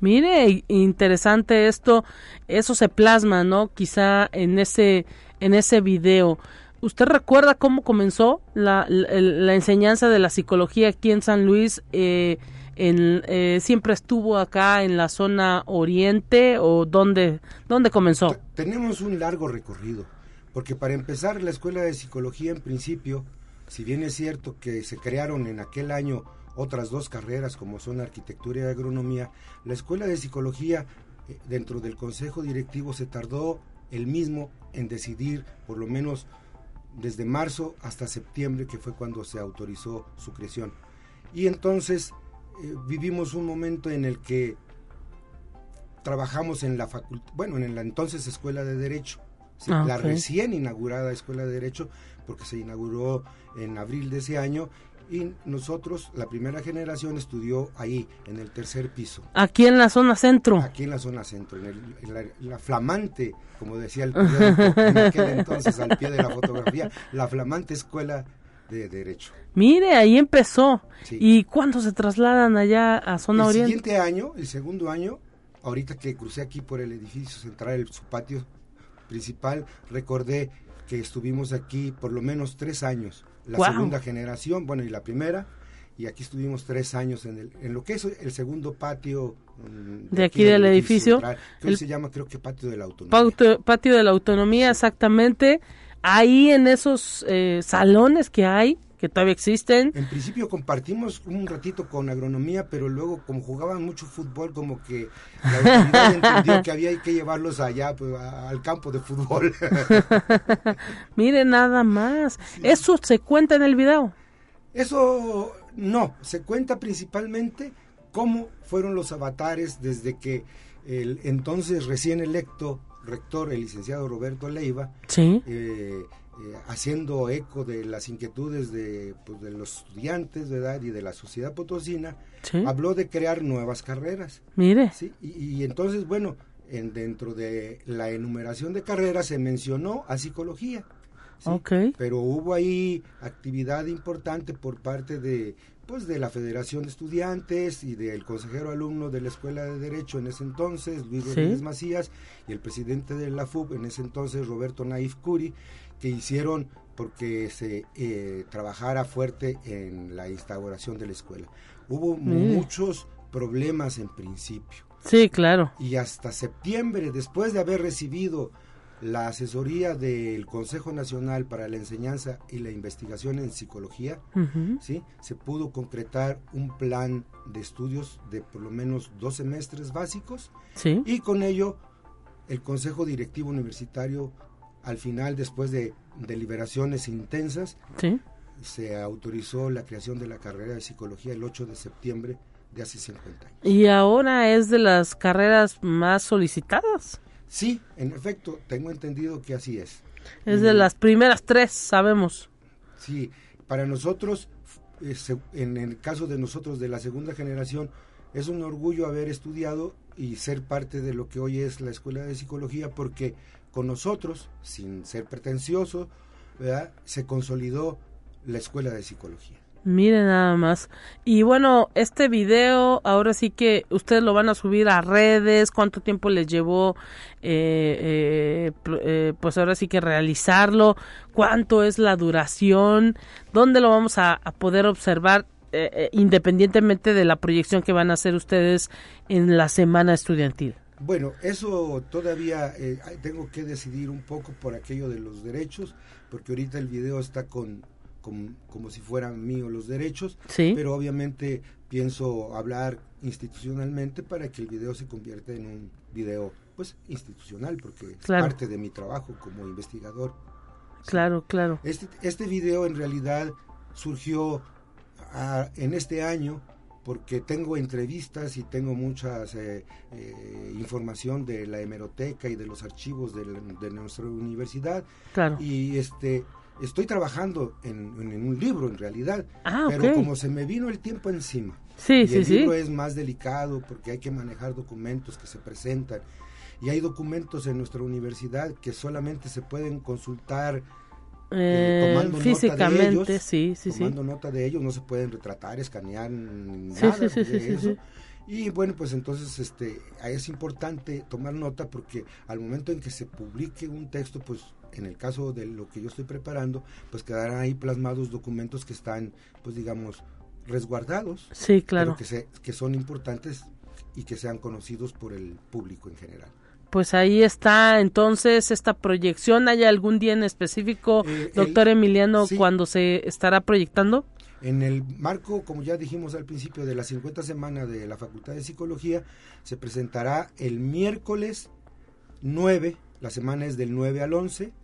Mire, interesante esto. Eso se plasma, ¿no? Quizá en ese, en ese video. ¿Usted recuerda cómo comenzó la, la, la enseñanza de la psicología aquí en San Luis? Eh, en, eh, ¿Siempre estuvo acá en la zona oriente o dónde, dónde comenzó? T- tenemos un largo recorrido. Porque para empezar, la Escuela de Psicología en principio, si bien es cierto que se crearon en aquel año otras dos carreras como son Arquitectura y Agronomía, la Escuela de Psicología dentro del Consejo Directivo se tardó el mismo en decidir, por lo menos desde marzo hasta septiembre, que fue cuando se autorizó su creación. Y entonces eh, vivimos un momento en el que trabajamos en la facultad, bueno, en la entonces Escuela de Derecho. Sí, ah, la okay. recién inaugurada Escuela de Derecho, porque se inauguró en abril de ese año, y nosotros, la primera generación, estudió ahí, en el tercer piso. ¿Aquí en la zona centro? Aquí en la zona centro, en, el, en, la, en la flamante, como decía el periódico en aquel entonces, al pie de la fotografía, la flamante Escuela de Derecho. Mire, ahí empezó. Sí. ¿Y cuándo se trasladan allá a zona el oriente? El siguiente año, el segundo año, ahorita que crucé aquí por el edificio central, el, su patio principal, recordé que estuvimos aquí por lo menos tres años, la wow. segunda generación, bueno, y la primera, y aquí estuvimos tres años en, el, en lo que es el segundo patio de, de aquí, aquí del edificio, edificio central, que el, hoy se llama creo que Patio de la Autonomía. Patio, patio de la Autonomía, exactamente, ahí en esos eh, salones que hay, que todavía existen. En principio compartimos un ratito con agronomía, pero luego como jugaban mucho fútbol, como que la autoridad entendió que había que llevarlos allá, pues, a, al campo de fútbol. Mire nada más, sí. ¿Eso se cuenta en el video? Eso no, se cuenta principalmente cómo fueron los avatares desde que el entonces recién electo rector, el licenciado Roberto Leiva, sí. eh, Eh, haciendo eco de las inquietudes de, pues, de los estudiantes de edad y de la sociedad potosina, ¿sí? habló de crear nuevas carreras. Mire. ¿Sí? Y, y entonces, bueno, en, dentro de la enumeración de carreras se mencionó a psicología. ¿Sí? Okay. Pero hubo ahí actividad importante por parte de, pues, de la Federación de Estudiantes y del consejero alumno de la Escuela de Derecho en ese entonces, Luis Rodríguez ¿sí? Macías, y el presidente de la F U B en ese entonces, Roberto Naif Curi, que hicieron porque se eh, trabajara fuerte en la instauración de la escuela. Hubo mm. muchos problemas en principio. Sí, claro. Y hasta septiembre, después de haber recibido la asesoría del Consejo Nacional para la Enseñanza y la Investigación en Psicología, uh-huh. ¿sí? se pudo concretar un plan de estudios de por lo menos dos semestres básicos, ¿sí? y con ello el Consejo Directivo Universitario, al final, después de deliberaciones intensas, ¿sí? se autorizó la creación de la carrera de psicología el ocho de septiembre de hace cincuenta años. ¿Y ahora es de las carreras más solicitadas? Sí, en efecto, tengo entendido que así es. Es de mm. las primeras tres, sabemos. Sí, para nosotros, en el caso de nosotros de la segunda generación, es un orgullo haber estudiado y ser parte de lo que hoy es la Escuela de Psicología, porque con nosotros, sin ser pretencioso, ¿verdad? Se consolidó la Escuela de Psicología. Mire nada más. Y bueno, este video, ahora sí que ustedes lo van a subir a redes. ¿Cuánto tiempo les llevó, eh, eh, eh, pues ahora sí que realizarlo? ¿Cuánto es la duración? ¿Dónde lo vamos a, a poder observar, eh, eh, independientemente de la proyección que van a hacer ustedes en la semana estudiantil? Bueno, eso todavía eh, tengo que decidir un poco por aquello de los derechos, porque ahorita el video está con, con como si fueran míos los derechos, ¿sí? pero obviamente pienso hablar institucionalmente para que el video se convierta en un video pues institucional, porque claro. es parte de mi trabajo como investigador. Claro, ¿sí? claro. Este, este video en realidad surgió a, en este año, porque tengo entrevistas y tengo muchas eh, eh, información de la hemeroteca y de los archivos de, la, de nuestra universidad. Claro. Y este estoy trabajando en, en un libro en realidad, ah, pero okay. como se me vino el tiempo encima. Sí, y sí, el libro sí. es más delicado porque hay que manejar documentos que se presentan. Y hay documentos en nuestra universidad que solamente se pueden consultar Eh, tomando físicamente, nota de ellos, sí, sí, tomando sí. nota de ellos, no se pueden retratar, escanear, sí, nada sí, sí, de sí, eso. Sí. Y bueno, pues entonces este, es importante tomar nota porque al momento en que se publique un texto, pues en el caso de lo que yo estoy preparando, pues quedarán ahí plasmados documentos que están, pues digamos, resguardados, sí, claro. pero que, se, que son importantes y que sean conocidos por el público en general. Pues ahí está, entonces, esta proyección. ¿Hay algún día en específico, eh, doctor el, Emiliano, sí, cuando se estará proyectando? En el marco, como ya dijimos al principio, de la cincuenta semana de la Facultad de Psicología, se presentará el miércoles nueve, la semana es del nueve al once,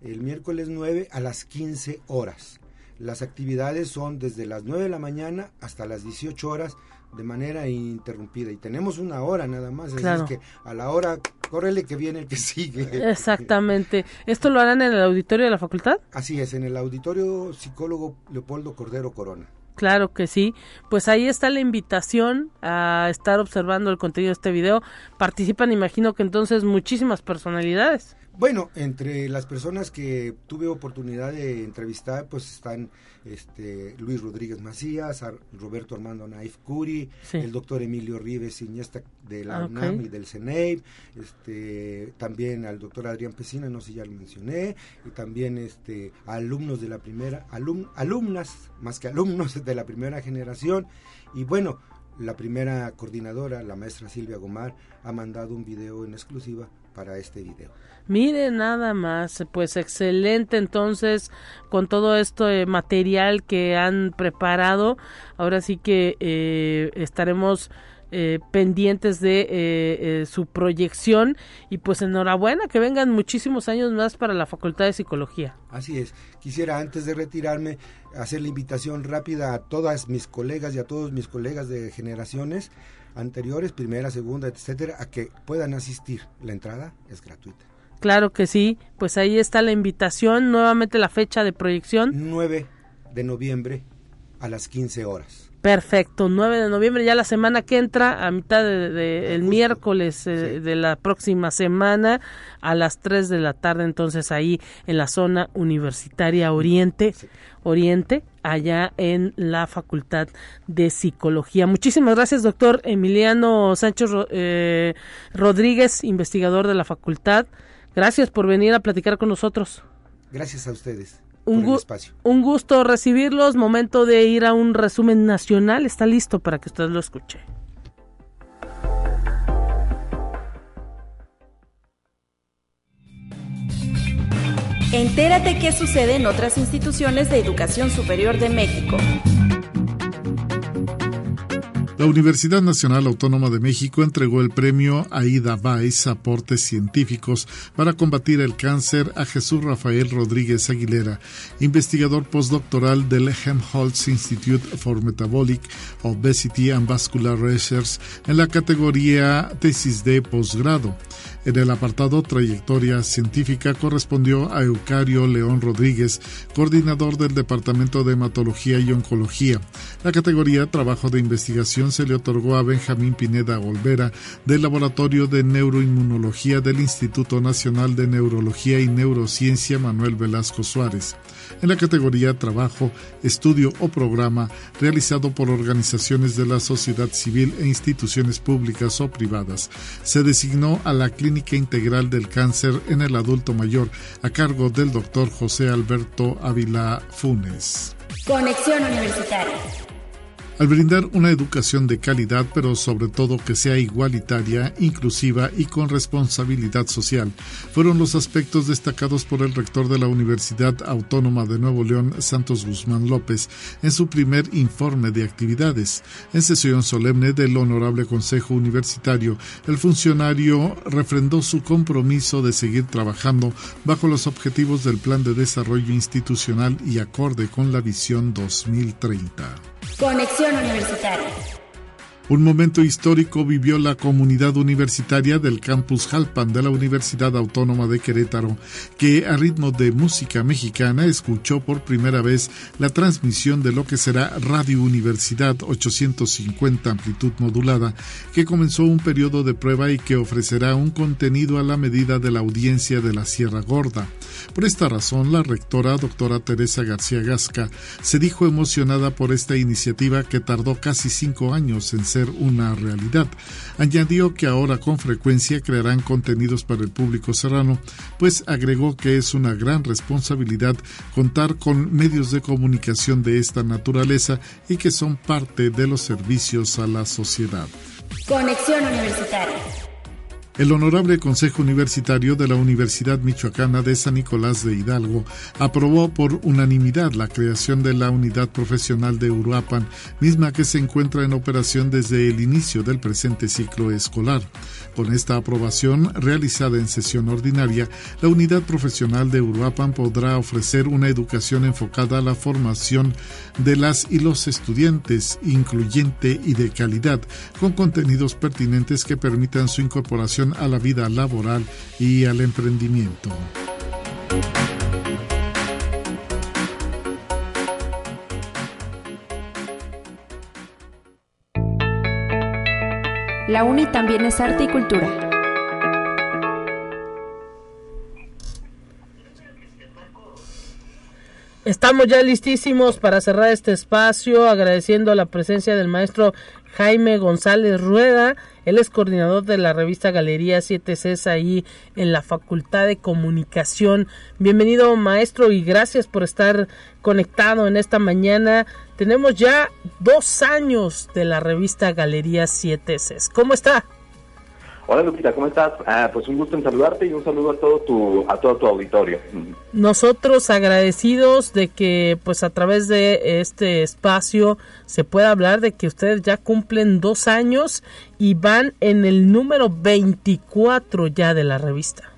el miércoles nueve a las quince horas. Las actividades son desde las nueve de la mañana hasta las dieciocho horas, de manera interrumpida, y tenemos una hora nada más, claro. así es que a la hora córrele que viene el que sigue. Exactamente. ¿Esto lo harán en el auditorio de la facultad? Así es, en el auditorio psicólogo Leopoldo Cordero Corona. Claro que sí, pues ahí está la invitación a estar observando el contenido de este video. Participan, imagino que entonces, muchísimas personalidades. Bueno, entre las personas que tuve oportunidad de entrevistar, pues están este, Luis Rodríguez Macías, Roberto Armando Naif Curi, sí. el doctor Emilio Rives Iniesta de la ah, UNAM okay. y del CENEIP, este, también al doctor Adrián Pesina, no sé si ya lo mencioné, y también este, alumnos de la primera, alum, alumnas, más que alumnos de la primera generación, y bueno, la primera coordinadora, la maestra Silvia Gomar, ha mandado un video en exclusiva para este video. Mire nada más, pues excelente entonces con todo este material que han preparado. Ahora sí que eh, estaremos eh, pendientes de eh, eh, su proyección y pues enhorabuena, que vengan muchísimos años más para la Facultad de Psicología. Así es, quisiera antes de retirarme hacer la invitación rápida a todas mis colegas y a todos mis colegas de generaciones anteriores, primera, segunda, etcétera, a que puedan asistir. La entrada es gratuita. Claro que sí, pues ahí está la invitación, nuevamente la fecha de proyección. nueve de noviembre a las quince horas. Perfecto, nueve de noviembre, ya la semana que entra, a mitad de, de el Justo. miércoles eh, sí. de la próxima semana a las tres de la tarde, entonces ahí en la zona universitaria Oriente, sí. Oriente, allá en la Facultad de Psicología. Muchísimas gracias, doctor Emiliano Sánchez eh, Rodríguez, investigador de la facultad. Gracias por venir a platicar con nosotros. Gracias a ustedes. Un, gu un gusto recibirlos, momento de ir a un resumen nacional, está listo para que usted lo escuche. Entérate qué sucede en otras instituciones de educación superior de México. La Universidad Nacional Autónoma de México entregó el premio Aida Weiss Aportes Científicos para combatir el cáncer a Jesús Rafael Rodríguez Aguilera, investigador postdoctoral del Helmholtz Institute for Metabolic, Obesity and Vascular Research en la categoría Tesis de Posgrado. En el apartado Trayectoria Científica correspondió a Eucario León Rodríguez, coordinador del Departamento de Hematología y Oncología. La categoría Trabajo de Investigación se le otorgó a Benjamín Pineda Olvera, del Laboratorio de Neuroinmunología del Instituto Nacional de Neurología y Neurociencia Manuel Velasco Suárez. En la categoría Trabajo, Estudio o Programa, realizado por organizaciones de la sociedad civil e instituciones públicas o privadas, se designó a la Clínica Integral del Cáncer en el Adulto Mayor, a cargo del doctor José Alberto Ávila Funes. Conexión Universitaria. Al brindar una educación de calidad, pero sobre todo que sea igualitaria, inclusiva y con responsabilidad social, fueron los aspectos destacados por el rector de la Universidad Autónoma de Nuevo León, Santos Guzmán López, en su primer informe de actividades. En sesión solemne del Honorable Consejo Universitario, el funcionario refrendó su compromiso de seguir trabajando bajo los objetivos del Plan de Desarrollo Institucional y acorde con la Visión dos mil treinta. Conexión Universitaria. Un momento histórico vivió la comunidad universitaria del Campus Jalpan de la Universidad Autónoma de Querétaro, que a ritmo de música mexicana escuchó por primera vez la transmisión de lo que será Radio Universidad ochocientos cincuenta amplitud modulada, que comenzó un periodo de prueba y que ofrecerá un contenido a la medida de la audiencia de la Sierra Gorda. Por esta razón, la rectora, doctora Teresa García Gasca, se dijo emocionada por esta iniciativa que tardó casi cinco años en ser una realidad. Añadió que ahora con frecuencia crearán contenidos para el público serrano, pues agregó que es una gran responsabilidad contar con medios de comunicación de esta naturaleza y que son parte de los servicios a la sociedad. Conexión Universitaria. El Honorable Consejo Universitario de la Universidad Michoacana de San Nicolás de Hidalgo aprobó por unanimidad la creación de la Unidad Profesional de Uruapan, misma que se encuentra en operación desde el inicio del presente ciclo escolar. Con esta aprobación, realizada en sesión ordinaria, la Unidad Profesional de Uruapan podrá ofrecer una educación enfocada a la formación de las y los estudiantes, incluyente y de calidad, con contenidos pertinentes que permitan su incorporación a la vida laboral y al emprendimiento. La U N I también es arte y cultura. Estamos ya listísimos para cerrar este espacio, agradeciendo la presencia del maestro Jaime González Rueda. Él es coordinador de la revista Galería siete C E S ahí en la Facultad de Comunicación. Bienvenido, maestro, y gracias por estar conectado en esta mañana. Tenemos ya dos años de la revista Galería siete C E S. ¿Cómo está? Hola, Lupita, ¿cómo estás? Ah, pues un gusto en saludarte y un saludo a todo tu a todo tu auditorio. Nosotros agradecidos de que pues a través de este espacio se pueda hablar de que ustedes ya cumplen dos años y van en el número veinticuatro ya de la revista.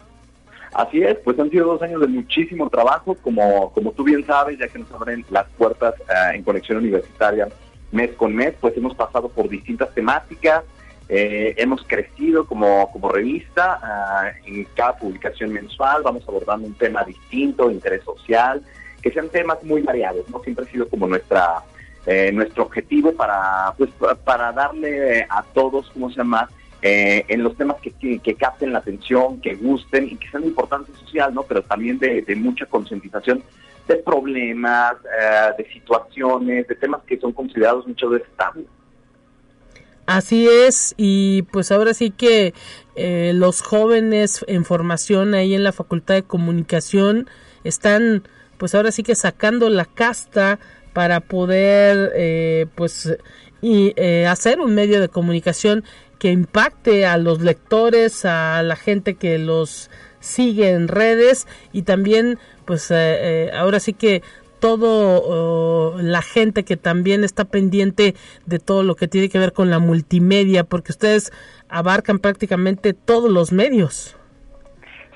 Así es, pues han sido dos años de muchísimo trabajo, como, como tú bien sabes, ya que nos abren las puertas eh, en Conexión Universitaria mes con mes, pues hemos pasado por distintas temáticas. Eh, hemos crecido como, como revista, uh, en cada publicación mensual vamos abordando un tema distinto, interés social, que sean temas muy variados, ¿no? Siempre ha sido como nuestra eh, nuestro objetivo para pues para darle a todos, ¿cómo se llama?, eh, en los temas que, que, que capten la atención, que gusten y que sean de importancia social, ¿no? Pero también de, de mucha concientización de problemas, eh, de situaciones, de temas que son considerados muchas veces tabú. Así es, y pues ahora sí que eh, los jóvenes en formación ahí en la Facultad de Comunicación están pues ahora sí que sacando la casta para poder eh, pues y, eh, hacer un medio de comunicación que impacte a los lectores, a la gente que los sigue en redes y también pues eh, eh, ahora sí que todo uh, la gente que también está pendiente de todo lo que tiene que ver con la multimedia, porque ustedes abarcan prácticamente todos los medios.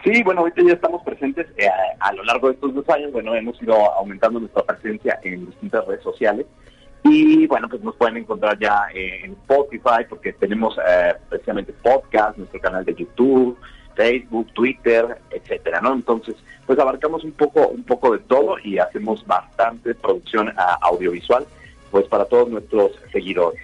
Sí, bueno, ahorita ya estamos presentes eh, a, a lo largo de estos dos años, bueno, hemos ido aumentando nuestra presencia en distintas redes sociales y bueno, pues nos pueden encontrar ya eh, en Spotify, porque tenemos eh, precisamente podcast, nuestro canal de YouTube, Facebook, Twitter, etcétera, ¿no? Entonces, pues abarcamos un poco un poco de todo y hacemos bastante producción a, audiovisual, pues para todos nuestros seguidores.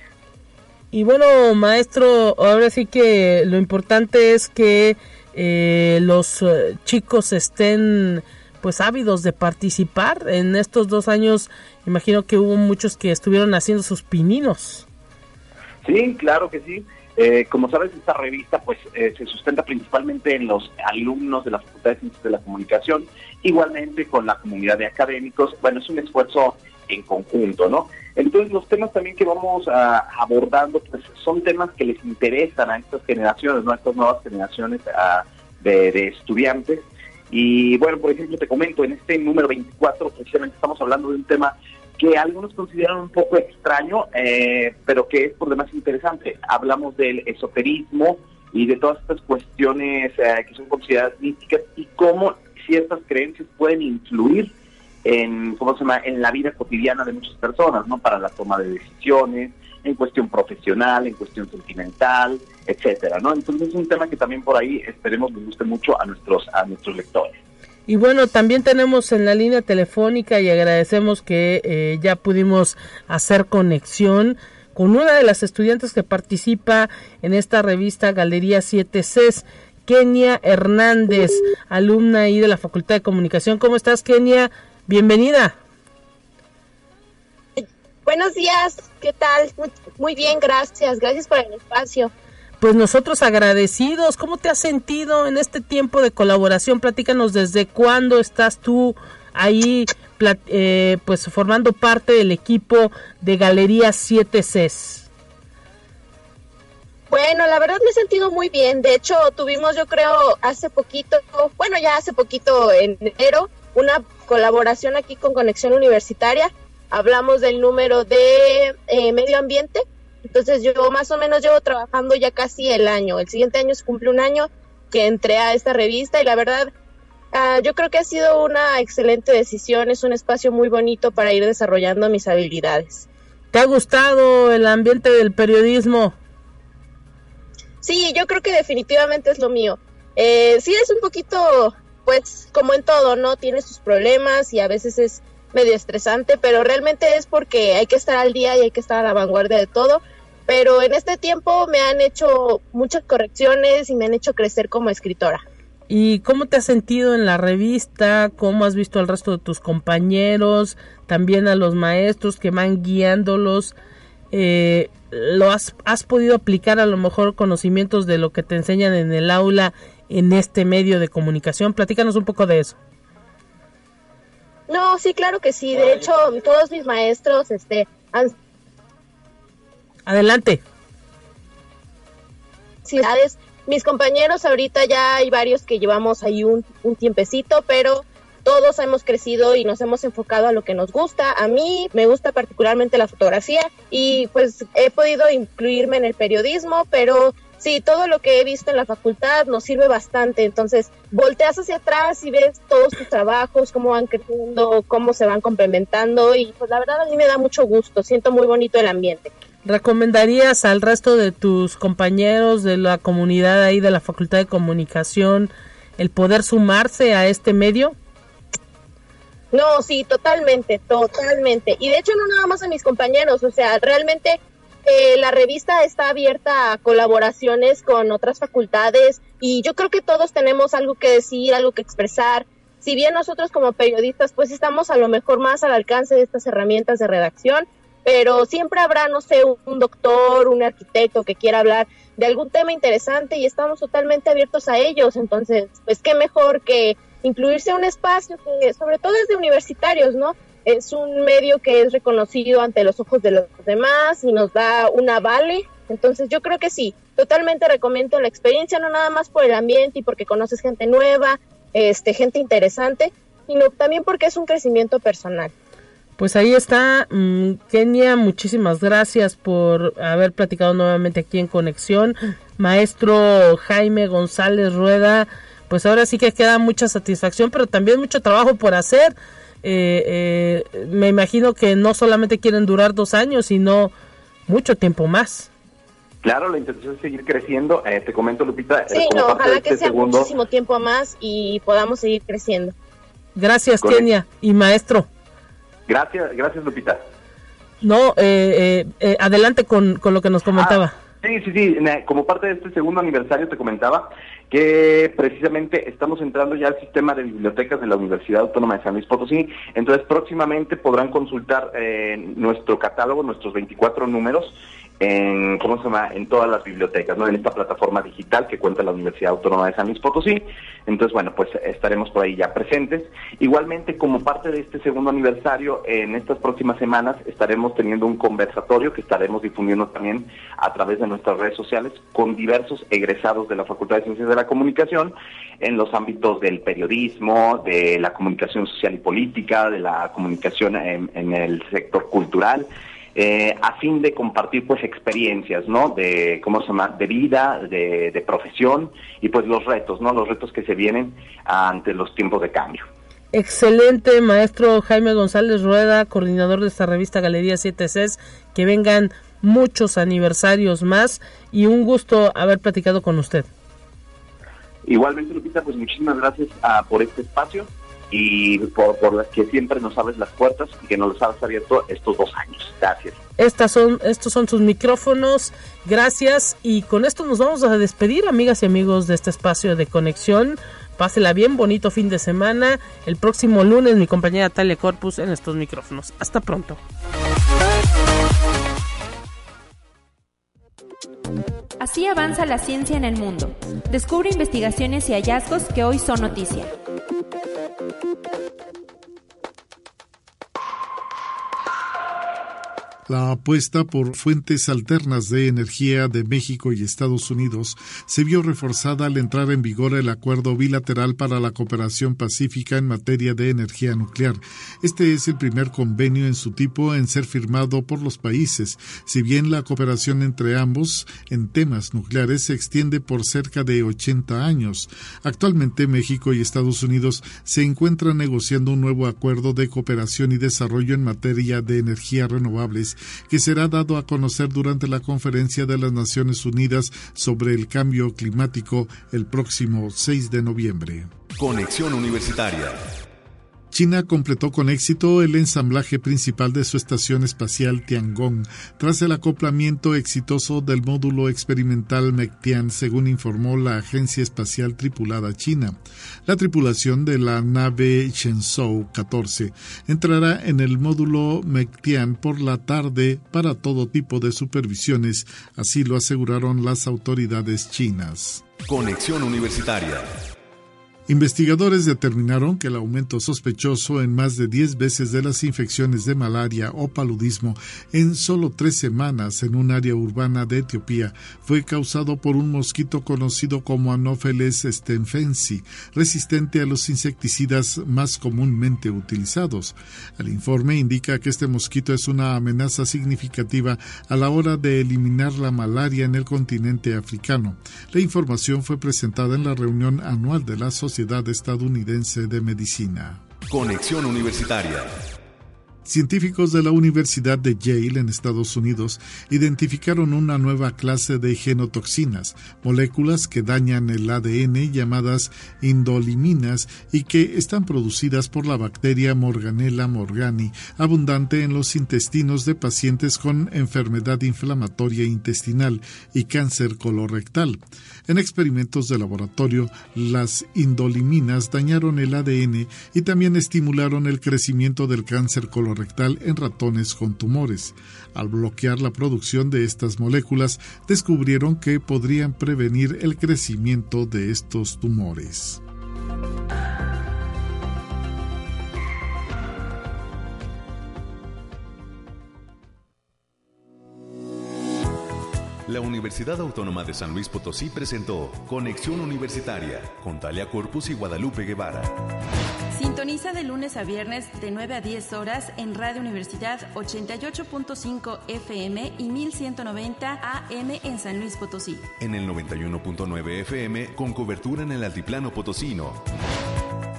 Y bueno, maestro, ahora sí que lo importante es que eh, los chicos estén pues ávidos de participar. En estos dos años, imagino que hubo muchos que estuvieron haciendo sus pininos. Sí, claro que sí. Eh, como sabes, esta revista pues eh, se sustenta principalmente en los alumnos de la Facultad de Ciencias de la Comunicación, igualmente con la comunidad de académicos. Bueno, es un esfuerzo en conjunto, ¿no? Entonces, los temas también que vamos uh, abordando pues son temas que les interesan a estas generaciones, ¿no? A estas nuevas generaciones uh, de, de estudiantes. Y bueno, por ejemplo, te comento, en este número veinticuatro precisamente estamos hablando de un tema que algunos consideran un poco extraño, eh, pero que es por demás interesante. Hablamos del esoterismo y de todas estas cuestiones eh, que son consideradas místicas y cómo ciertas creencias pueden influir en, ¿cómo se llama?, en la vida cotidiana de muchas personas, ¿no? Para la toma de decisiones, en cuestión profesional, en cuestión sentimental, etcétera, ¿no? Entonces es un tema que también por ahí esperemos les guste mucho a nuestros a nuestros lectores. Y bueno, también tenemos en la línea telefónica y agradecemos que eh, ya pudimos hacer conexión con una de las estudiantes que participa en esta revista Galería siete C E S, Kenia Hernández, alumna ahí de la Facultad de Comunicación. ¿Cómo estás, Kenia? Bienvenida. Buenos días, ¿qué tal? Muy, muy bien, gracias. Gracias por el espacio. Pues nosotros agradecidos. ¿Cómo te has sentido en este tiempo de colaboración? Platícanos, ¿desde cuándo estás tú ahí eh, pues formando parte del equipo de Galería siete C E S? Bueno, la verdad me he sentido muy bien. De hecho, tuvimos, yo creo, hace poquito, bueno, ya hace poquito en enero, una colaboración aquí con Conexión Universitaria. Hablamos del número de eh, medio ambiente. Entonces yo más o menos llevo trabajando ya casi el año. El siguiente año se cumple un año que entré a esta revista y la verdad uh, yo creo que ha sido una excelente decisión. Es un espacio muy bonito para ir desarrollando mis habilidades. ¿Te ha gustado el ambiente del periodismo? Sí, yo creo que definitivamente es lo mío. Eh, sí es un poquito, pues como en todo, ¿no? Tiene sus problemas y a veces es medio estresante, pero realmente es porque hay que estar al día y hay que estar a la vanguardia de todo, pero en este tiempo me han hecho muchas correcciones y me han hecho crecer como escritora. ¿Y cómo te has sentido en la revista? ¿Cómo has visto al resto de tus compañeros? También a los maestros que van guiándolos. Eh, ¿lo has, has podido aplicar a lo mejor conocimientos de lo que te enseñan en el aula en este medio de comunicación? Platícanos un poco de eso. No, sí, claro que sí. De hecho, todos mis maestros este, han... Adelante. Sí, ¿sabes? Mis compañeros ahorita ya hay varios que llevamos ahí un, un tiempecito, pero todos hemos crecido y nos hemos enfocado a lo que nos gusta. A mí me gusta particularmente la fotografía y pues he podido incluirme en el periodismo, pero sí, todo lo que he visto en la facultad nos sirve bastante. Entonces volteas hacia atrás y ves todos tus trabajos, cómo van creciendo, cómo se van complementando y pues la verdad a mí me da mucho gusto, siento muy bonito el ambiente. ¿Recomendarías al resto de tus compañeros de la comunidad ahí de la Facultad de Comunicación el poder sumarse a este medio? No, sí, totalmente, totalmente. Y de hecho no nada más a mis compañeros, o sea, realmente eh, la revista está abierta a colaboraciones con otras facultades y yo creo que todos tenemos algo que decir, algo que expresar. Si bien nosotros como periodistas pues estamos a lo mejor más al alcance de estas herramientas de redacción, pero siempre habrá, no sé, un doctor, un arquitecto que quiera hablar de algún tema interesante y estamos totalmente abiertos a ellos. Entonces, pues qué mejor que incluirse a un espacio que sobre todo es de universitarios, ¿no? Es un medio que es reconocido ante los ojos de los demás y nos da un avale. Entonces, yo creo que sí, totalmente recomiendo la experiencia, no nada más por el ambiente y porque conoces gente nueva, este, gente interesante, sino también porque es un crecimiento personal. Pues ahí está, Kenia, muchísimas gracias por haber platicado nuevamente aquí en Conexión. Maestro Jaime González Rueda, pues ahora sí que queda mucha satisfacción, pero también mucho trabajo por hacer. Eh, eh, me imagino que no solamente quieren durar dos años, sino mucho tiempo más. Claro, la intención es seguir creciendo. Eh, te comento, Lupita. Sí, no, ojalá que sea muchísimo tiempo más y podamos seguir creciendo. Gracias, Kenia, y maestro. Gracias, gracias Lupita. No, eh, eh, eh, adelante con, con lo que nos comentaba. Ah, sí, sí, sí, como parte de este segundo aniversario te comentaba que precisamente estamos entrando ya al sistema de bibliotecas de la Universidad Autónoma de San Luis Potosí, entonces próximamente podrán consultar eh, nuestro catálogo, nuestros veinticuatro números, en cómo se llama, en todas las bibliotecas, ¿no? En esta plataforma digital que cuenta la Universidad Autónoma de San Luis Potosí. Entonces, bueno, pues estaremos por ahí ya presentes. Igualmente, como parte de este segundo aniversario, en estas próximas semanas estaremos teniendo un conversatorio que estaremos difundiendo también a través de nuestras redes sociales con diversos egresados de la Facultad de Ciencias de la Comunicación en los ámbitos del periodismo, de la comunicación social y política, de la comunicación en, en el sector cultural. Eh, a fin de compartir pues experiencias, ¿no? De cómo se llama, de vida, de, de profesión y pues los retos, ¿no? Los retos que se vienen ante los tiempos de cambio. Excelente, maestro Jaime González Rueda, coordinador de esta revista Galería siete C E S, que vengan muchos aniversarios más y un gusto haber platicado con usted. Igualmente, Lupita, pues muchísimas gracias uh, por este espacio y por, por las que siempre nos abres las puertas y que nos las has abierto estos dos años. Gracias. Estas son, estos son sus micrófonos. Gracias. Y con esto nos vamos a despedir, amigas y amigos de este espacio de Conexión. Pásela bien, bonito fin de semana. El próximo lunes, mi compañera Talia Corpus en estos micrófonos. Hasta pronto. Así avanza la ciencia en el mundo. Descubre investigaciones y hallazgos que hoy son noticia. La apuesta por fuentes alternas de energía de México y Estados Unidos se vio reforzada al entrar en vigor el Acuerdo Bilateral para la Cooperación Pacífica en materia de energía nuclear. Este es el primer convenio en su tipo en ser firmado por los países, si bien la cooperación entre ambos en temas nucleares se extiende por cerca de ochenta años. Actualmente México y Estados Unidos se encuentran negociando un nuevo acuerdo de cooperación y desarrollo en materia de energía renovables, que será dado a conocer durante la Conferencia de las Naciones Unidas sobre el Cambio Climático el próximo seis de noviembre. Conexión Universitaria. China completó con éxito el ensamblaje principal de su estación espacial Tiangong tras el acoplamiento exitoso del módulo experimental Mectian, según informó la Agencia Espacial Tripulada China. La tripulación de la nave Shenzhou catorce entrará en el módulo Mectian por la tarde para todo tipo de supervisiones, así lo aseguraron las autoridades chinas. Conexión Universitaria. Investigadores determinaron que el aumento sospechoso en más de diez veces de las infecciones de malaria o paludismo en solo tres semanas en un área urbana de Etiopía fue causado por un mosquito conocido como Anopheles stephensi, resistente a los insecticidas más comúnmente utilizados. El informe indica que este mosquito es una amenaza significativa a la hora de eliminar la malaria en el continente africano. La información fue presentada en la reunión anual de la Sociedad Estadounidense de Medicina. Conexión Universitaria. Científicos de la Universidad de Yale en Estados Unidos identificaron una nueva clase de genotoxinas, moléculas que dañan el A D N llamadas indoliminas y que están producidas por la bacteria Morganella morgani, abundante en los intestinos de pacientes con enfermedad inflamatoria intestinal y cáncer colorectal. En experimentos de laboratorio, las indoliminas dañaron el A D N y también estimularon el crecimiento del cáncer colorectal rectal en ratones con tumores. Al bloquear la producción de estas moléculas, descubrieron que podrían prevenir el crecimiento de estos tumores. La Universidad Autónoma de San Luis Potosí presentó Conexión Universitaria con Talia Corpus y Guadalupe Guevara. Sintoniza de lunes a viernes de nueve a diez horas en Radio Universidad ochenta y ocho punto cinco F M y mil ciento noventa A M en San Luis Potosí. En el noventa y uno punto nueve F M con cobertura en el altiplano potosino